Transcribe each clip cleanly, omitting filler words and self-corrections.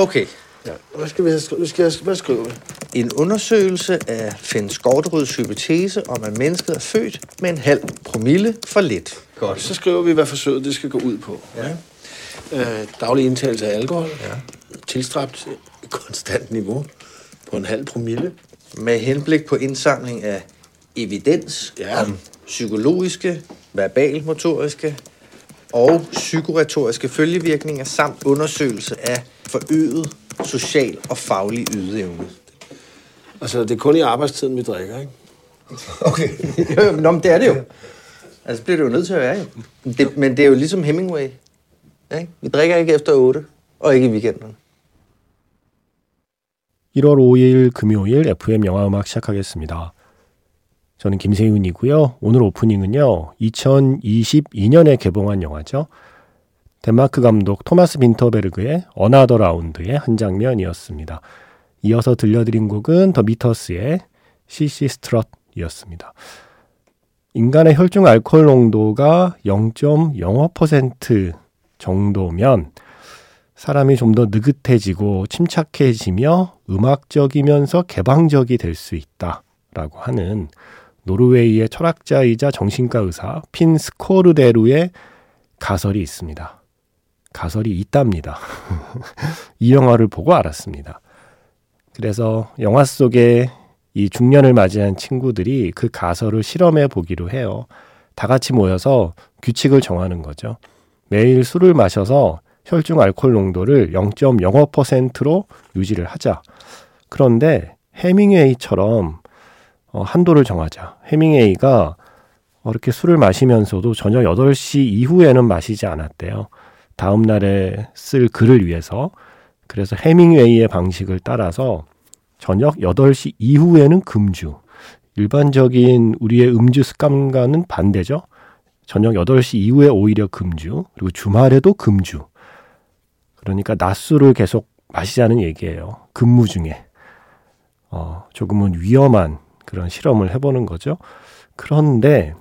Okay. Ja. Hvad skal vi? En undersøgelse af Finn Skovderuds hypotese om, at mennesket er født med en halv promille for lidt. Godt. Så skriver vi, hvad forsøget det skal gå ud på. Ja. Daglig indtagelse af alkohol. Ja. Tilstræbt konstant niveau på en halv promille. Med henblik på indsamling af evidens om psykologiske, verbalmotoriske og psykoretoriske følgevirkninger samt undersøgelse af forøget social og faglig ydeevne. Altså, det er kun i arbejdstiden, vi drikker, ikke? Okay. Nå, men det er det jo. Altså, bliver det jo nødt til at være, jo. Men det er jo ligesom Hemingway. Ikke? Vi drikker ikke efter 8, og ikke i weekenderne. 1월 5일 금요일 FM 영화음악 시작하겠습니다. 저는 김세윤이고요. 오늘 오프닝은요. 2022년에 개봉한 영화죠. 덴마크 감독 토마스 빈터베르그의 Another Round의 한 장면이었습니다. 이어서 들려드린 곡은 더 미터스의 CC 스트롯이었습니다. 인간의 혈중 알코올 농도가 0.05% 정도면 사람이 좀 더 느긋해지고 침착해지며 음악적이면서 개방적이 될 수 있다라고 하는 노르웨이의 철학자이자 정신과 의사 핀 스코르데루의 가설이 있습니다. 가설이 있답니다. 이 영화를 보고 알았습니다. 그래서 영화 속에 이 중년을 맞이한 친구들이 그 가설을 실험해 보기로 해요. 다 같이 모여서 규칙을 정하는 거죠. 매일 술을 마셔서 혈중 알코올 농도를 0.05%로 유지를 하자. 그런데 해밍웨이처럼 한도를 정하자. 해밍웨이가 이렇게 술을 마시면서도 저녁 8시 이후에는 마시지 않았대요. 다음 날에 쓸 글을 위해서. 그래서 해밍웨이의 방식을 따라서 저녁 8시 이후에는 금주. 일반적인 우리의 음주 습관과는 반대죠. 저녁 8시 이후에 오히려 금주. 그리고 주말에도 금주. 그러니까 낮술을 계속 마시자는 얘기예요. 근무 중에. 조금은 위험한 그런 실험을 해보는 거죠. 그런데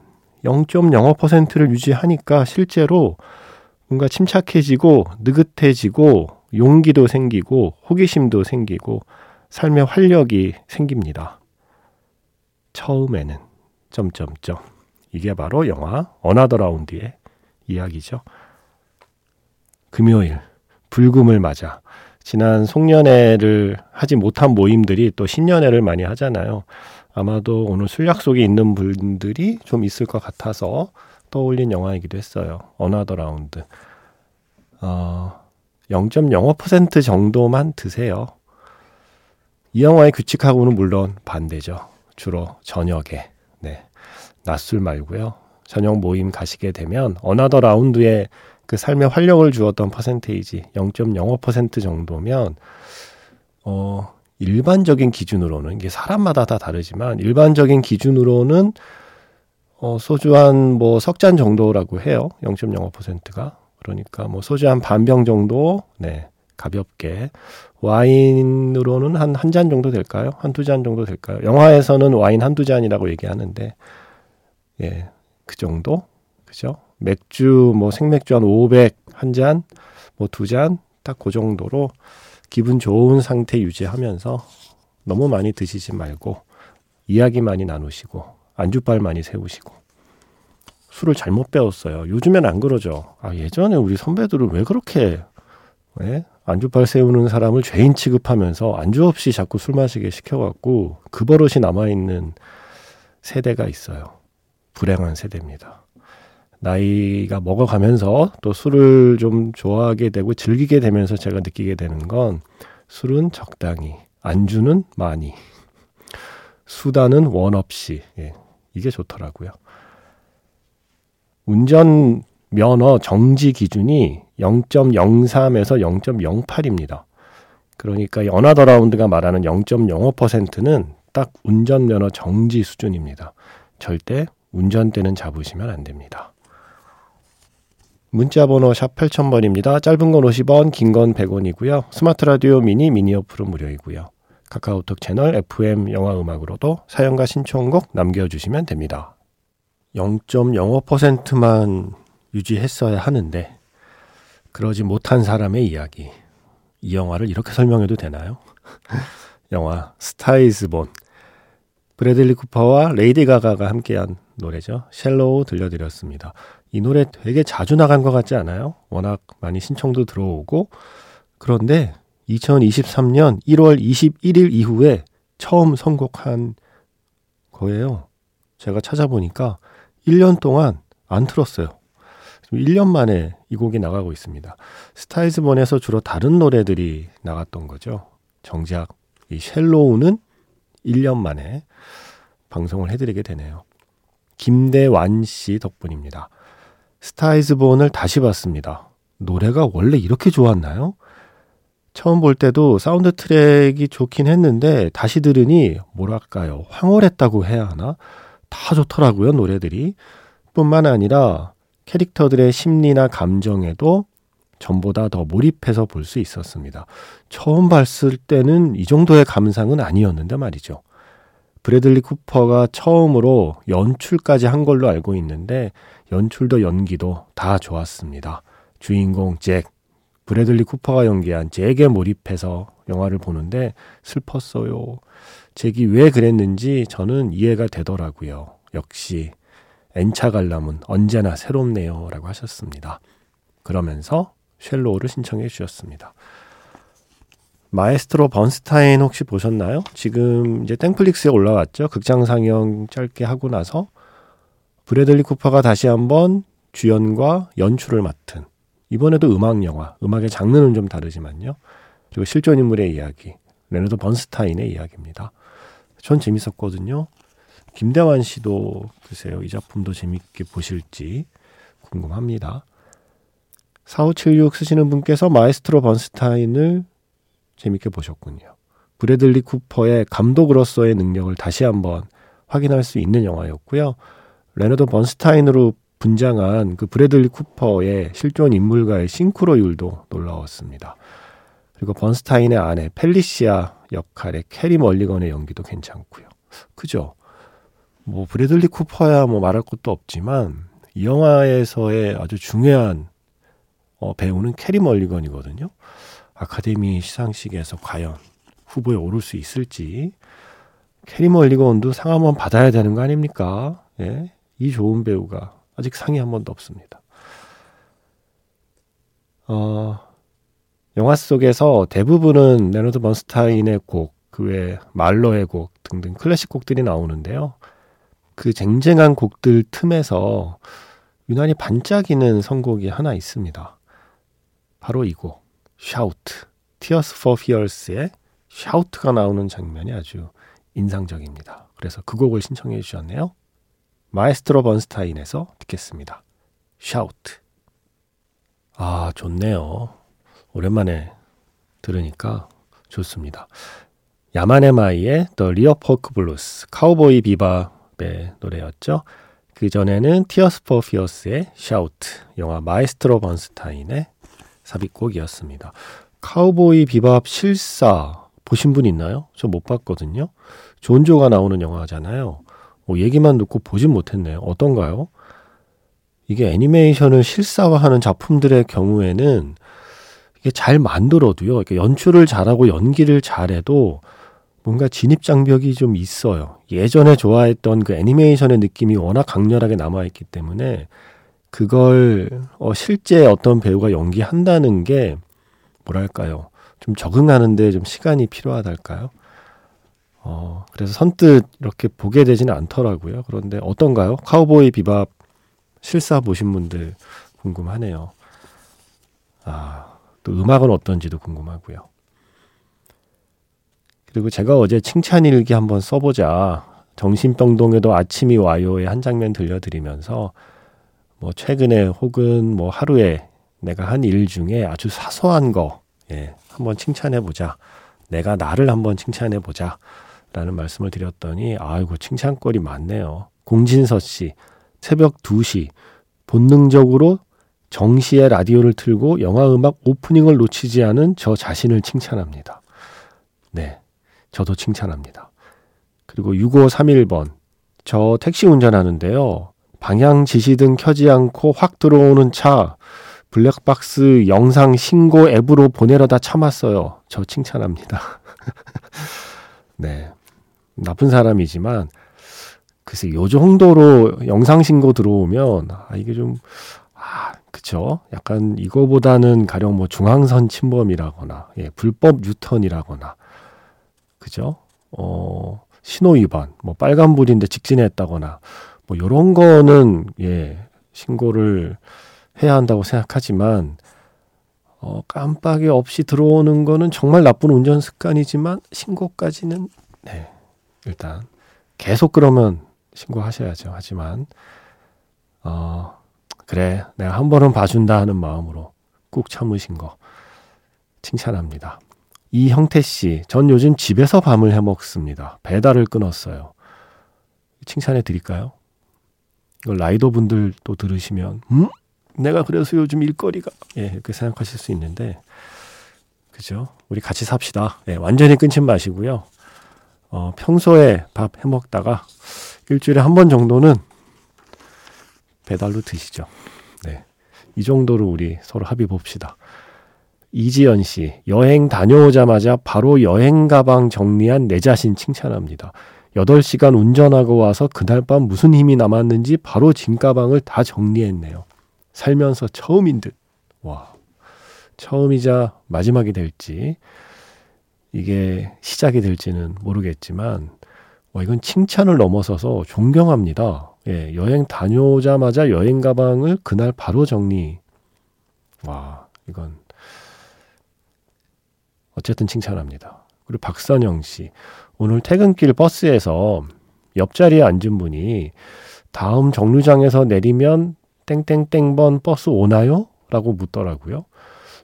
0.05%를 유지하니까 실제로 뭔가 침착해지고 느긋해지고 용기도 생기고 호기심도 생기고 삶의 활력이 생깁니다. 처음에는... 이게 바로 영화 Another Round의 이야기죠. 금요일, 불금을 맞아. 지난 송년회를 하지 못한 모임들이 또 신년회를 많이 하잖아요. 아마도 오늘 술 약속이 있는 분들이 좀 있을 것 같아서 떠올린 영화이기도 했어요. Another Round. 0.05% 정도만 드세요. 이 영화의 규칙하고는 물론 반대죠. 주로 저녁에. 네. 낮술 말고요. 저녁 모임 가시게 되면 Another Round에 그 삶의 활력을 주었던 퍼센테이지 0.05% 정도면 일반적인 기준으로는 이게 사람마다 다 다르지만 일반적인 기준으로는 소주 한 석 잔 정도라고 해요. 0.05%가. 그러니까 소주 한 반병 정도, 네, 가볍게. 와인으로는 한 잔 정도 될까요? 한 두 잔 정도 될까요? 영화에서는 와인 한두 잔이라고 얘기하는데, 예, 그 정도? 그죠? 맥주, 생맥주 한 500, 한 잔, 두 잔, 딱 그 정도로 기분 좋은 상태 유지하면서 너무 많이 드시지 말고, 이야기 많이 나누시고, 안주빨 많이 세우시고. 술을 잘못 배웠어요. 요즘엔 안 그러죠. 예전에 우리 선배들은 왜 그렇게 안주빨 세우는 사람을 죄인 취급하면서 안주 없이 자꾸 술 마시게 시켜갖고 그 버릇이 남아있는 세대가 있어요. 불행한 세대입니다. 나이가 먹어가면서 또 술을 좀 좋아하게 되고 즐기게 되면서 제가 느끼게 되는 건 술은 적당히, 안주는 많이, 수단은 원 없이. 이게 좋더라고요. 운전 면허 정지 기준이 0.03에서 0.08입니다. 그러니까 Another Round가 말하는 0.05%는 딱 운전 면허 정지 수준입니다. 절대 운전대는 잡으시면 안 됩니다. 문자번호 샵 8000번입니다. 짧은 건 50원, 긴 건 100원이고요. 스마트 라디오 미니 어플은 무료이고요. 카카오톡 채널 FM 영화음악으로도 사연과 신청곡 남겨주시면 됩니다. 0.05%만 유지했어야 하는데 그러지 못한 사람의 이야기. 이 영화를 이렇게 설명해도 되나요? 영화 스타이 이즈 본, 브래들리 쿠퍼와 레이디 가가가 함께한 노래죠. 샬로우 들려드렸습니다. 이 노래 되게 자주 나간 것 같지 않아요? 워낙 많이 신청도 들어오고. 그런데 2023년 1월 21일 이후에 처음 선곡한 거예요. 제가 찾아보니까 1년 동안 안 틀었어요. 1년 만에 이 곡이 나가고 있습니다. 스타이즈본에서 주로 다른 노래들이 나갔던 거죠. 정작 이 쉘로우는 1년 만에 방송을 해드리게 되네요. 김대완 씨 덕분입니다. 스타이즈본을 다시 봤습니다. 노래가 원래 이렇게 좋았나요? 처음 볼 때도 사운드 트랙이 좋긴 했는데 다시 들으니 뭐랄까요? 황홀했다고 해야 하나? 다 좋더라고요, 노래들이. 뿐만 아니라 캐릭터들의 심리나 감정에도 전보다 더 몰입해서 볼 수 있었습니다. 처음 봤을 때는 이 정도의 감상은 아니었는데 말이죠. 브래들리 쿠퍼가 처음으로 연출까지 한 걸로 알고 있는데 연출도 연기도 다 좋았습니다. 주인공 잭, 브래들리 쿠퍼가 연기한 잭에 몰입해서 영화를 보는데 슬펐어요. 잭이 왜 그랬는지 저는 이해가 되더라고요. 역시 N차 관람은 언제나 새롭네요 라고 하셨습니다. 그러면서 쉘로우를 신청해 주셨습니다. 마에스트로 번스타인 혹시 보셨나요? 지금 이제 땡플릭스에 올라왔죠. 극장 상영 짧게 하고 나서 브래들리 쿠퍼가 다시 한번 주연과 연출을 맡은, 이번에도 음악 영화, 음악의 장르는 좀 다르지만요. 그리고 실존 인물의 이야기, 레너드 번스타인의 이야기입니다. 전 재밌었거든요. 김대환 씨도 글쎄요, 이 작품도 재밌게 보실지 궁금합니다. 4576 쓰시는 분께서 마에스트로 번스타인을 재밌게 보셨군요. 브래들리 쿠퍼의 감독으로서의 능력을 다시 한번 확인할 수 있는 영화였고요. 레너드 번스타인으로 분장한 그 브래들리 쿠퍼의 실존 인물과의 싱크로율도 놀라웠습니다. 그리고 번스타인의 아내 펠리시아 역할의 캐리 멀리건의 연기도 괜찮고요. 그죠? 뭐 브래들리 쿠퍼야 뭐 말할 것도 없지만 이 영화에서의 아주 중요한 배우는 캐리 멀리건이거든요. 아카데미 시상식에서 과연 후보에 오를 수 있을지. 캐리 멀리건도 상 한번 받아야 되는 거 아닙니까? 예? 이 좋은 배우가 아직 상이 한 번도 없습니다. 영화 속에서 대부분은 레너드 번스타인의 곡, 그 외 말러의 곡 등등 클래식 곡들이 나오는데요. 그 쟁쟁한 곡들 틈에서 유난히 반짝이는 선곡이 하나 있습니다. 바로 이 곡, Shout, Tears for Fears의 Shout가 나오는 장면이 아주 인상적입니다. 그래서 그 곡을 신청해 주셨네요. 마에스트로 번스타인에서 듣겠습니다. Shout. 아, 좋네요. 오랜만에 들으니까 좋습니다. 야마네마이의 The Leopark Blues, 카우보이 비밥 노래였죠. 그 전에는 Tears for Fears의 Shout, 영화 마에스트로 번스타인의 삽입곡이었습니다. 카우보이 비밥 실사 보신 분 있나요? 저 못 봤거든요. 존조가 나오는 영화잖아요. 얘기만 듣고 보진 못했네요. 어떤가요? 이게 애니메이션을 실사화하는 작품들의 경우에는 이게 잘 만들어도요, 이렇게 연출을 잘하고 연기를 잘해도 뭔가 진입장벽이 좀 있어요. 예전에 좋아했던 그 애니메이션의 느낌이 워낙 강렬하게 남아있기 때문에 그걸 실제 어떤 배우가 연기한다는 게 뭐랄까요, 좀 적응하는데 좀 시간이 필요하달까요? 그래서 선뜻 이렇게 보게 되지는 않더라고요. 그런데 어떤가요? 카우보이 비밥 실사 보신 분들 궁금하네요. 아, 또 음악은 어떤지도 궁금하고요. 그리고 제가 어제 칭찬일기 한번 써보자, 정신병동에도 아침이 와요의 한 장면 들려드리면서 뭐 최근에 혹은 뭐 하루에 내가 한 일 중에 아주 사소한 거, 예, 한번 칭찬해보자, 내가 나를 한번 칭찬해보자 라는 말씀을 드렸더니 아이고, 칭찬거리 많네요. 공진서 씨, 새벽 2시 본능적으로 정시에 라디오를 틀고 영화음악 오프닝을 놓치지 않은 저 자신을 칭찬합니다. 네, 저도 칭찬합니다. 그리고 6531번, 저 택시 운전하는데요, 방향 지시등 켜지 않고 확 들어오는 차 블랙박스 영상 신고 앱으로 보내려다 참았어요. 저 칭찬합니다. 네, 나쁜 사람이지만 글쎄 요 정도로 영상 신고 들어오면 이게 좀 그쵸? 약간 이거보다는 가령 뭐 중앙선 침범이라거나 불법 유턴이라거나 그죠? 신호 위반, 뭐 빨간불인데 직진했다거나 뭐 요런 거는 신고를 해야 한다고 생각하지만 깜빡이 없이 들어오는 거는 정말 나쁜 운전 습관이지만 신고까지는 일단 계속 그러면 신고하셔야죠. 하지만 그래 내가 한 번은 봐준다 하는 마음으로 꾹 참으신 거 칭찬합니다. 이형태씨, 전 요즘 집에서 밤을 해먹습니다. 배달을 끊었어요. 칭찬해 드릴까요? 이걸 라이더 분들 또 들으시면 내가 그래서 요즘 일거리가 그렇게 생각하실 수 있는데 그죠? 우리 같이 삽시다. 완전히 끊지 마시고요. 평소에 밥 해먹다가 일주일에 한 번 정도는 배달로 드시죠. 네, 이 정도로 우리 서로 합의 봅시다. 이지연 씨, 여행 다녀오자마자 바로 여행 가방 정리한 내 자신 칭찬합니다. 8시간 운전하고 와서 그날 밤 무슨 힘이 남았는지 바로 짐 가방을 다 정리했네요. 살면서 처음인 듯. 와, 처음이자 마지막이 될지 이게 시작이 될지는 모르겠지만 이건 칭찬을 넘어서서 존경합니다. 여행 다녀오자마자 여행 가방을 그날 바로 정리. 와, 이건 어쨌든 칭찬합니다. 그리고 박선영 씨, 오늘 퇴근길 버스에서 옆자리에 앉은 분이 다음 정류장에서 내리면 땡땡땡번 버스 오나요? 라고 묻더라고요.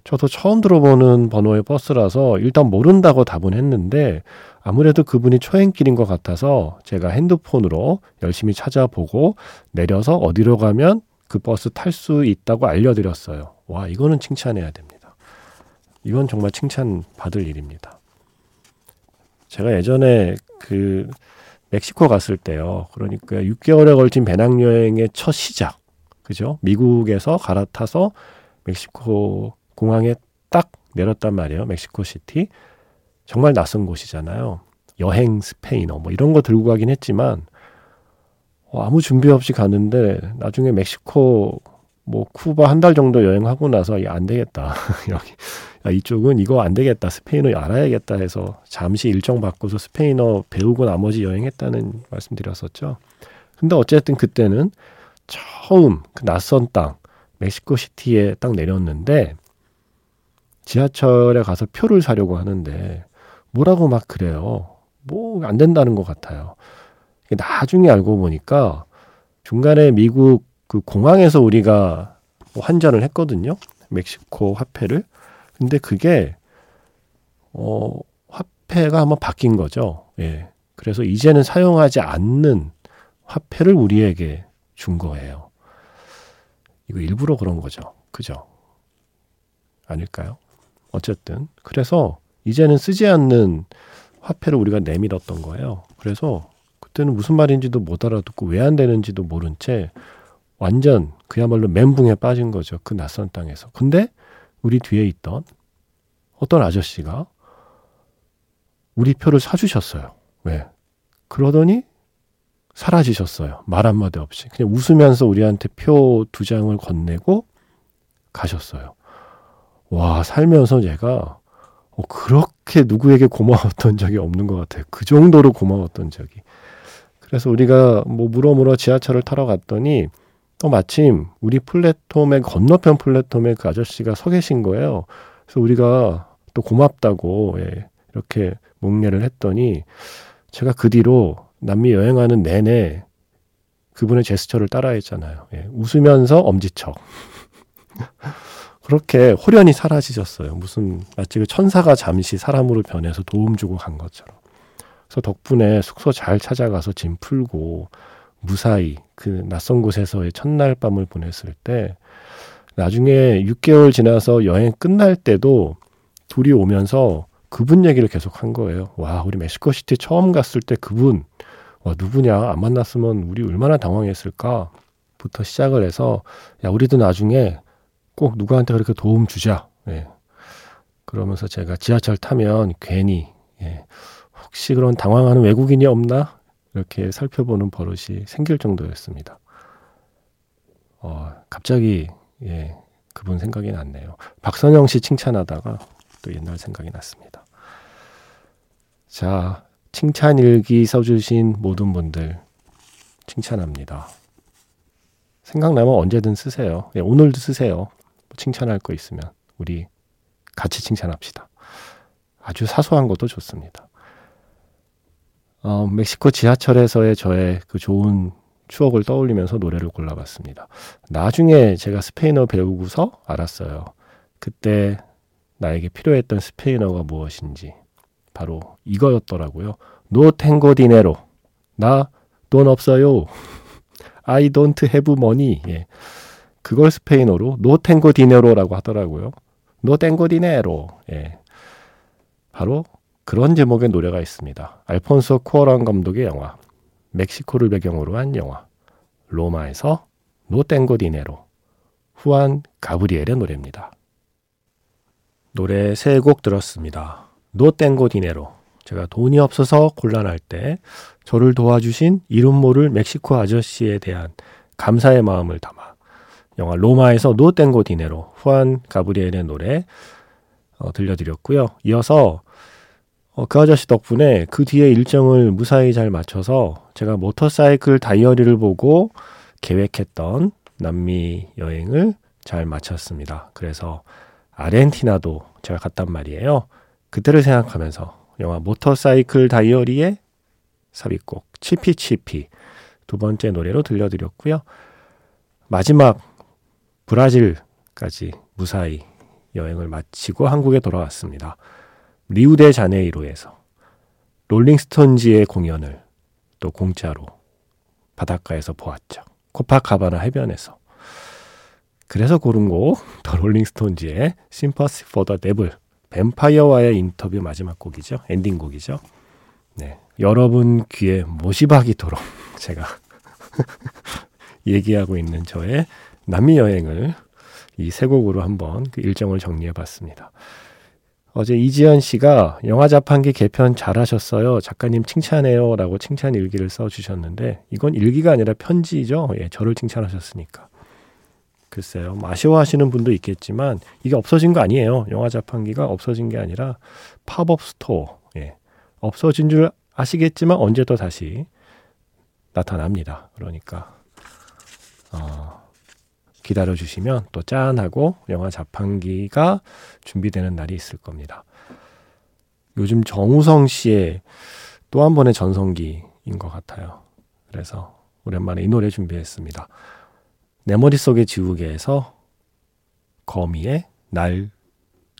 저도 처음 들어보는 번호의 버스라서 일단 모른다고 답은 했는데 아무래도 그분이 초행길인 것 같아서 제가 핸드폰으로 열심히 찾아보고 내려서 어디로 가면 그 버스 탈 수 있다고 알려드렸어요. 와, 이거는 칭찬해야 됩니다. 이건 정말 칭찬받을 일입니다. 제가 예전에 그 멕시코 갔을 때요. 그러니까 6개월에 걸친 배낭여행의 첫 시작. 그죠? 미국에서 갈아타서 멕시코 공항에 딱 내렸단 말이에요. 멕시코 시티. 정말 낯선 곳이잖아요. 여행 스페인어 뭐 이런 거 들고 가긴 했지만 아무 준비 없이 가는데 나중에 멕시코 뭐 쿠바 한 달 정도 여행하고 나서 안 되겠다. 여기 이쪽은 이거 안 되겠다. 스페인어 알아야겠다 해서 잠시 일정 바꿔서 스페인어 배우고 나머지 여행했다는 말씀드렸었죠. 근데 어쨌든 그때는 처음 그 낯선 땅 멕시코 시티에 딱 내렸는데 지하철에 가서 표를 사려고 하는데 뭐라고 막 그래요. 뭐 안 된다는 것 같아요. 나중에 알고 보니까 중간에 미국 그 공항에서 우리가 환전을 했거든요. 멕시코 화폐를. 근데 그게 화폐가 한번 바뀐 거죠. 그래서 이제는 사용하지 않는 화폐를 우리에게 준 거예요. 이거 일부러 그런 거죠. 그죠? 아닐까요? 어쨌든 그래서 이제는 쓰지 않는 화폐를 우리가 내밀었던 거예요. 그래서 그때는 무슨 말인지도 못 알아듣고 왜 안 되는지도 모른 채 완전 그야말로 멘붕에 빠진 거죠. 그 낯선 땅에서. 근데 우리 뒤에 있던 어떤 아저씨가 우리 표를 사주셨어요. 왜? 그러더니 사라지셨어요. 말 한마디 없이. 그냥 웃으면서 우리한테 표 2장을 건네고 가셨어요. 와, 살면서 제가 그렇게 누구에게 고마웠던 적이 없는 것 같아요. 그 정도로 고마웠던 적이. 그래서 우리가 뭐 물어물어 지하철을 타러 갔더니 또 마침 우리 플랫폼의 건너편 플랫폼에 그 아저씨가 서 계신 거예요. 그래서 우리가 또 고맙다고 이렇게 목례를 했더니 제가 그 뒤로 남미 여행하는 내내 그분의 제스처를 따라했잖아요. 웃으면서 엄지척. 그렇게 호련히 사라지셨어요. 무슨 마치 그 천사가 잠시 사람으로 변해서 도움 주고 간 것처럼. 그래서 덕분에 숙소 잘 찾아가서 짐 풀고 무사히 그 낯선 곳에서의 첫날 밤을 보냈을 때 나중에 6개월 지나서 여행 끝날 때도 둘이 오면서 그분 얘기를 계속 한 거예요. 와, 우리 멕시코시티 처음 갔을 때 그분 누구냐? 안 만났으면 우리 얼마나 당황했을까? 부터 시작을 해서 야, 우리도 나중에 꼭 누구한테 그렇게 도움 주자. 예. 그러면서 제가 지하철 타면 괜히 예. 혹시 그런 당황하는 외국인이 없나? 이렇게 살펴보는 버릇이 생길 정도였습니다. 갑자기 예, 그분 생각이 났네요. 박선영 씨 칭찬하다가 또 옛날 생각이 났습니다. 자, 칭찬일기 써주신 모든 분들 칭찬합니다. 생각나면 언제든 쓰세요. 예, 오늘도 쓰세요. 칭찬할 거 있으면 우리 같이 칭찬합시다. 아주 사소한 것도 좋습니다. 멕시코 지하철에서의 저의 그 좋은 추억을 떠올리면서 노래를 골라봤습니다. 나중에 제가 스페인어 배우고서 알았어요. 그때 나에게 필요했던 스페인어가 무엇인지 바로 이거였더라고요. No tengo dinero. 나 돈 없어요. I don't have money. 예. 그걸 스페인어로 No tengo dinero라고 하더라고요. No tengo dinero. 예. 바로 그런 제목의 노래가 있습니다. 알폰소 쿠어론 감독의 영화, 멕시코를 배경으로 한 영화 로마에서 No Tengo Dinero, 후안 가브리엘의 노래입니다. 노래 세 곡 들었습니다. No Tengo Dinero, 제가 돈이 없어서 곤란할 때 저를 도와주신 이름 모를 멕시코 아저씨에 대한 감사의 마음을 담아 영화 로마에서 No Tengo Dinero, 후안 가브리엘의 노래 들려드렸고요. 이어서 그 아저씨 덕분에 그 뒤에 일정을 무사히 잘 맞춰서 제가 모터사이클 다이어리를 보고 계획했던 남미 여행을 잘 마쳤습니다. 그래서 아르헨티나도 제가 갔단 말이에요. 그때를 생각하면서 영화 모터사이클 다이어리의 삽입곡 치피치피 두 번째 노래로 들려드렸고요. 마지막 브라질까지 무사히 여행을 마치고 한국에 돌아왔습니다. 리우데자네이로에서 롤링스톤즈의 공연을 또 공짜로 바닷가에서 보았죠. 코파카바나 해변에서. 그래서 고른 곡, 더 롤링스톤즈의 Sympathy for the Devil, 뱀파이어와의 인터뷰 마지막 곡이죠. 엔딩곡이죠. 네, 여러분 귀에 못이 박이도록 제가 얘기하고 있는 저의 남미 여행을 이 세 곡으로 한번 그 일정을 정리해봤습니다. 어제 이지연 씨가 영화 자판기 개편 잘하셨어요. 작가님 칭찬해요. 라고 칭찬 일기를 써주셨는데 이건 일기가 아니라 편지죠. 예, 저를 칭찬하셨으니까. 글쎄요. 아쉬워하시는 분도 있겠지만 이게 없어진 거 아니에요. 영화 자판기가 없어진 게 아니라 팝업 스토어. 예, 없어진 줄 아시겠지만 언제 또 다시 나타납니다. 그러니까 기다려주시면 또 짠하고 영화 자판기가 준비되는 날이 있을 겁니다. 요즘 정우성 씨의 또 한 번의 전성기인 것 같아요. 그래서 오랜만에 이 노래 준비했습니다. 내 머릿속의 지우개에서 거미의 날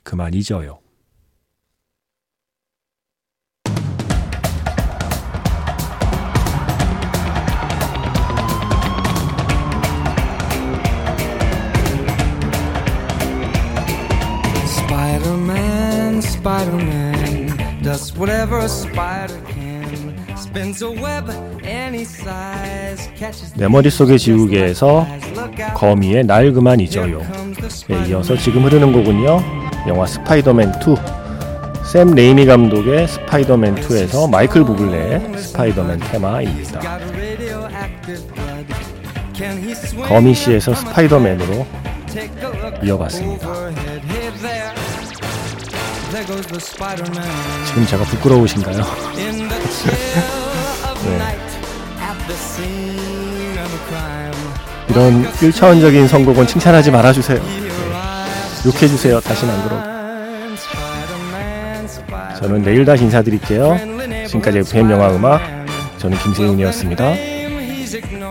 그만 잊어요. Spider-Man does whatever a spider can. Spins a web any size. Catches. 내 머릿속의 지우개에서 거미의 날 그만 잊어요. 네, 이어서 지금 흐르는 곡은요. 영화 스파이더맨 2. 샘 레이미 감독의 스파이더맨 2에서 마이클 부블레의 스파이더맨 테마입니다. 거미 씨에서 스파이더맨으로 이어봤습니다. 지금 제가 부끄러우신가요? 네. 이런 일차원적인 선곡은 칭찬하지 말아주세요. 네. 욕해주세요. 다시는 안 그러고. 저는 내일 다시 인사드릴게요. 지금까지 FM영화음악, 저는 김세윤이었습니다.